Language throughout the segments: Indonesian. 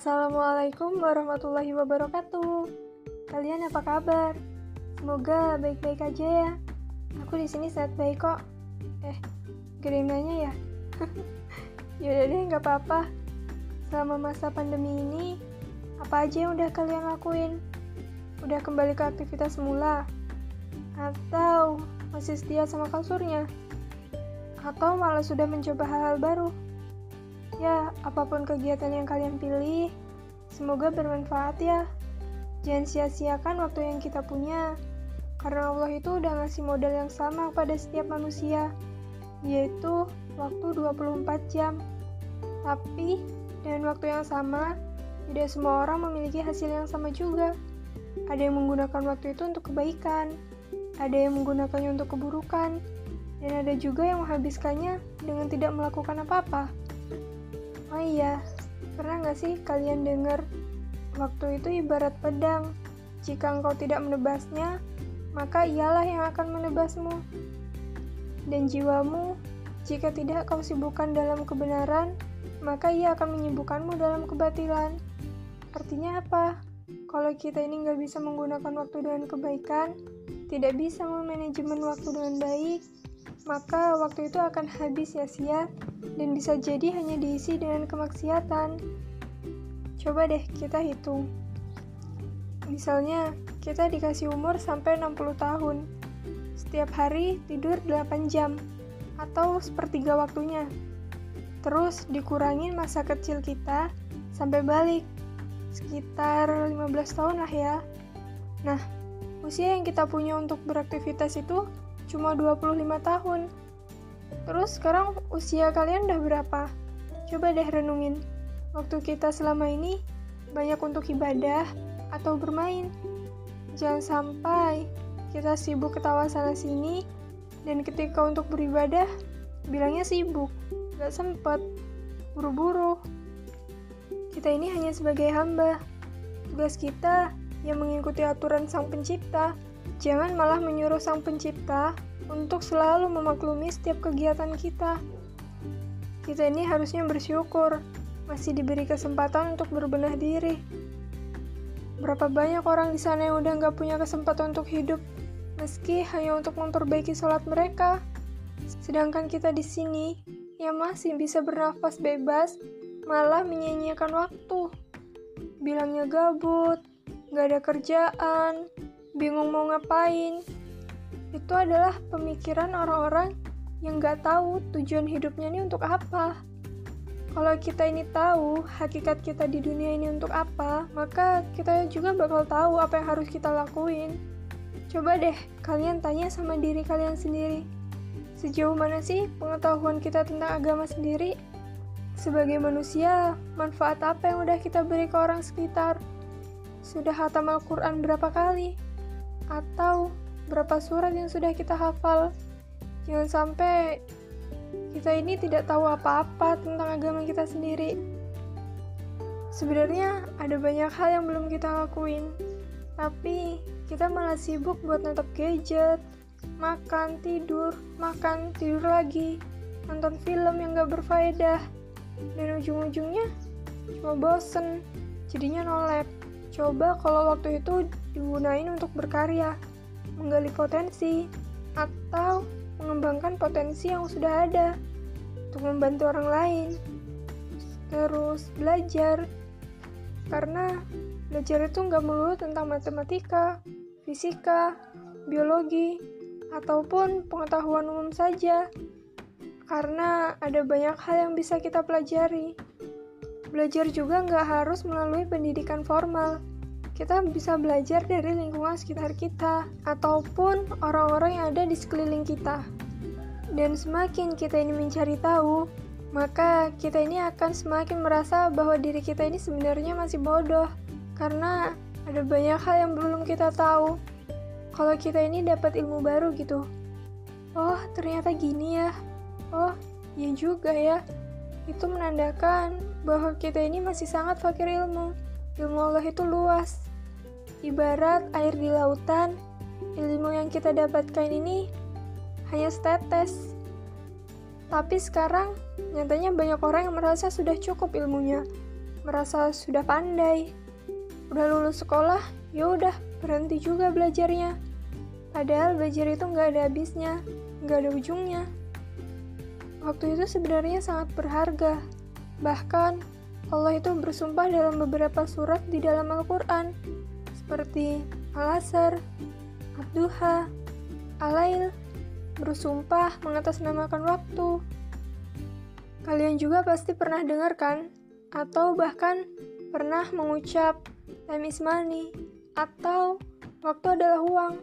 Assalamualaikum warahmatullahi wabarakatuh. Kalian apa kabar? Semoga baik-baik aja ya. Aku di sini sehat baik kok. Gerimanya ya. Yaudah deh, nggak apa-apa. Selama masa pandemi ini, apa aja yang udah kalian lakuin? Udah kembali ke aktivitas semula? Atau masih setia sama kasurnya? Atau malah sudah mencoba hal-hal baru? Ya, apapun kegiatan yang kalian pilih, semoga bermanfaat ya. Jangan sia-siakan waktu yang kita punya, karena Allah itu udah ngasih modal yang sama pada setiap manusia, yaitu waktu 24 jam. Tapi, dengan waktu yang sama, tidak semua orang memiliki hasil yang sama juga. Ada yang menggunakan waktu itu untuk kebaikan, ada yang menggunakannya untuk keburukan, dan ada juga yang menghabiskannya dengan tidak melakukan apa-apa. Oh iya, pernah gak sih kalian dengar waktu itu ibarat pedang? Jika engkau tidak menebasnya, maka ialah yang akan menebasmu. Dan jiwamu, jika tidak kau sibukkan dalam kebenaran, maka ia akan menyibukkanmu dalam kebatilan. Artinya apa? Kalau kita ini gak bisa menggunakan waktu dengan kebaikan, tidak bisa memanajemen waktu dengan baik, maka waktu itu akan habis sia-sia dan bisa jadi hanya diisi dengan kemaksiatan. Coba deh kita hitung. Misalnya, kita dikasih umur sampai 60 tahun. Setiap hari tidur 8 jam atau sepertiga waktunya. Terus dikurangin masa kecil kita sampai balik sekitar 15 tahun lah ya. Nah, usia yang kita punya untuk beraktivitas itu cuma 25 tahun. Terus sekarang usia kalian udah berapa? Coba deh renungin. Waktu kita selama ini banyak untuk ibadah atau bermain. Jangan sampai kita sibuk ketawa sana sini, dan ketika untuk beribadah bilangnya sibuk, gak sempet, buru-buru. Kita ini hanya sebagai hamba. Tugas kita yang mengikuti aturan Sang Pencipta. Jangan malah menyuruh Sang Pencipta untuk selalu memaklumi setiap kegiatan kita. Kita ini harusnya bersyukur, masih diberi kesempatan untuk berbenah diri. Berapa banyak orang di sana yang udah nggak punya kesempatan untuk hidup, meski hanya untuk memperbaiki sholat mereka. Sedangkan kita di sini, yang masih bisa bernafas bebas, malah menyia-nyiakan waktu. Bilangnya gabut, nggak ada kerjaan, bingung mau ngapain. Itu adalah pemikiran orang-orang yang gak tahu tujuan hidupnya ini untuk apa. Kalau kita ini tahu hakikat kita di dunia ini untuk apa, maka kita juga bakal tahu apa yang harus kita lakuin. Coba deh kalian tanya sama diri kalian sendiri. Sejauh mana sih pengetahuan kita tentang agama sendiri? Sebagai manusia, manfaat apa yang udah kita beri ke orang sekitar? Sudah khatam Al-Quran berapa kali? Atau berapa surat yang sudah kita hafal? Jangan sampai kita ini tidak tahu apa-apa tentang agama kita sendiri. Sebenarnya ada banyak hal yang belum kita lakuin, tapi kita malah sibuk buat natap gadget, makan, tidur lagi, nonton film yang gak berfaedah, dan ujung-ujungnya cuma bosen, jadinya nolep. Coba kalau waktu itu digunain untuk berkarya, menggali potensi, atau mengembangkan potensi yang sudah ada untuk membantu orang lain. Terus belajar, karena belajar itu nggak melulu tentang matematika, fisika, biologi, ataupun pengetahuan umum saja, karena ada banyak hal yang bisa kita pelajari. Belajar juga nggak harus melalui pendidikan formal. Kita bisa belajar dari lingkungan sekitar kita, ataupun orang-orang yang ada di sekeliling kita. Dan semakin kita ini mencari tahu, maka kita ini akan semakin merasa bahwa diri kita ini sebenarnya masih bodoh, karena ada banyak hal yang belum kita tahu. Kalau kita ini dapat ilmu baru gitu, oh ternyata gini ya, oh iya juga ya, itu menandakan bahwa kita ini masih sangat fakir ilmu. Ilmu Allah itu luas, ibarat air di lautan. Ilmu yang kita dapatkan ini hanya setetes. Tapi sekarang, nyatanya banyak orang yang merasa sudah cukup ilmunya. merasa sudah pandai. Udah lulus sekolah, yaudah berhenti juga belajarnya. Padahal belajar itu nggak ada habisnya, nggak ada ujungnya. Waktu itu sebenarnya sangat berharga. Bahkan, Allah itu bersumpah dalam beberapa surat di dalam Al-Quran, seperti Al-Asr, Ad-Duha, Al-Lail, bersumpah mengatasnamakan waktu. Kalian juga pasti pernah dengar kan? Atau bahkan pernah mengucap time is money atau waktu adalah uang.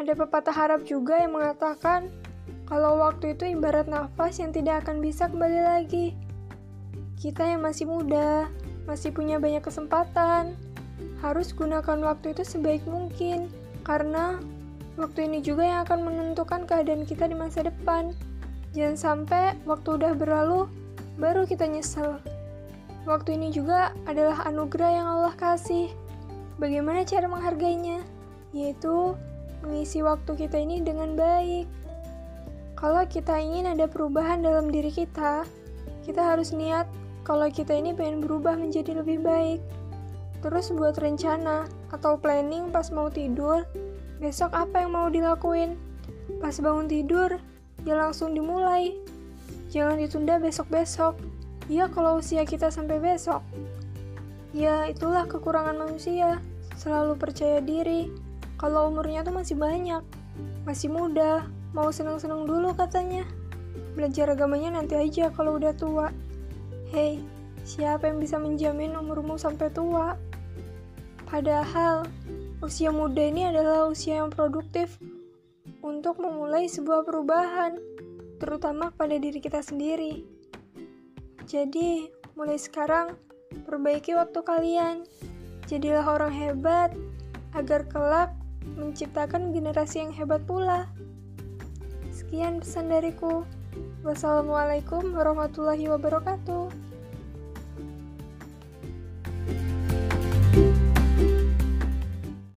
Ada pepatah Arab juga yang mengatakan kalau waktu itu ibarat nafas yang tidak akan bisa kembali lagi. Kita yang masih muda, masih punya banyak kesempatan, harus gunakan waktu itu sebaik mungkin karena waktu ini juga yang akan menentukan keadaan kita di masa depan. Jangan sampai waktu udah berlalu baru kita nyesel. Waktu ini juga adalah anugerah yang Allah kasih. Bagaimana cara menghargainya? Yaitu mengisi waktu kita ini dengan baik. Kalau kita ingin ada perubahan dalam diri kita, kita harus niat kalau kita ini pengen berubah menjadi lebih baik. Terus buat rencana atau planning pas mau tidur, besok apa yang mau dilakuin. Pas bangun tidur, ya langsung dimulai. Jangan ditunda besok-besok. Ya kalau usia kita sampai besok. Ya itulah kekurangan manusia, selalu percaya diri kalau umurnya tuh masih banyak, masih muda. Mau seneng-seneng dulu katanya. Belajar agamanya nanti aja kalau udah tua. Hei, siapa yang bisa menjamin umurmu sampai tua? Padahal, usia muda ini adalah usia yang produktif untuk memulai sebuah perubahan, terutama pada diri kita sendiri. Jadi, mulai sekarang, perbaiki waktu kalian. Jadilah orang hebat, agar kelak menciptakan generasi yang hebat pula. Sekian pesan dariku. Wassalamualaikum warahmatullahi wabarakatuh.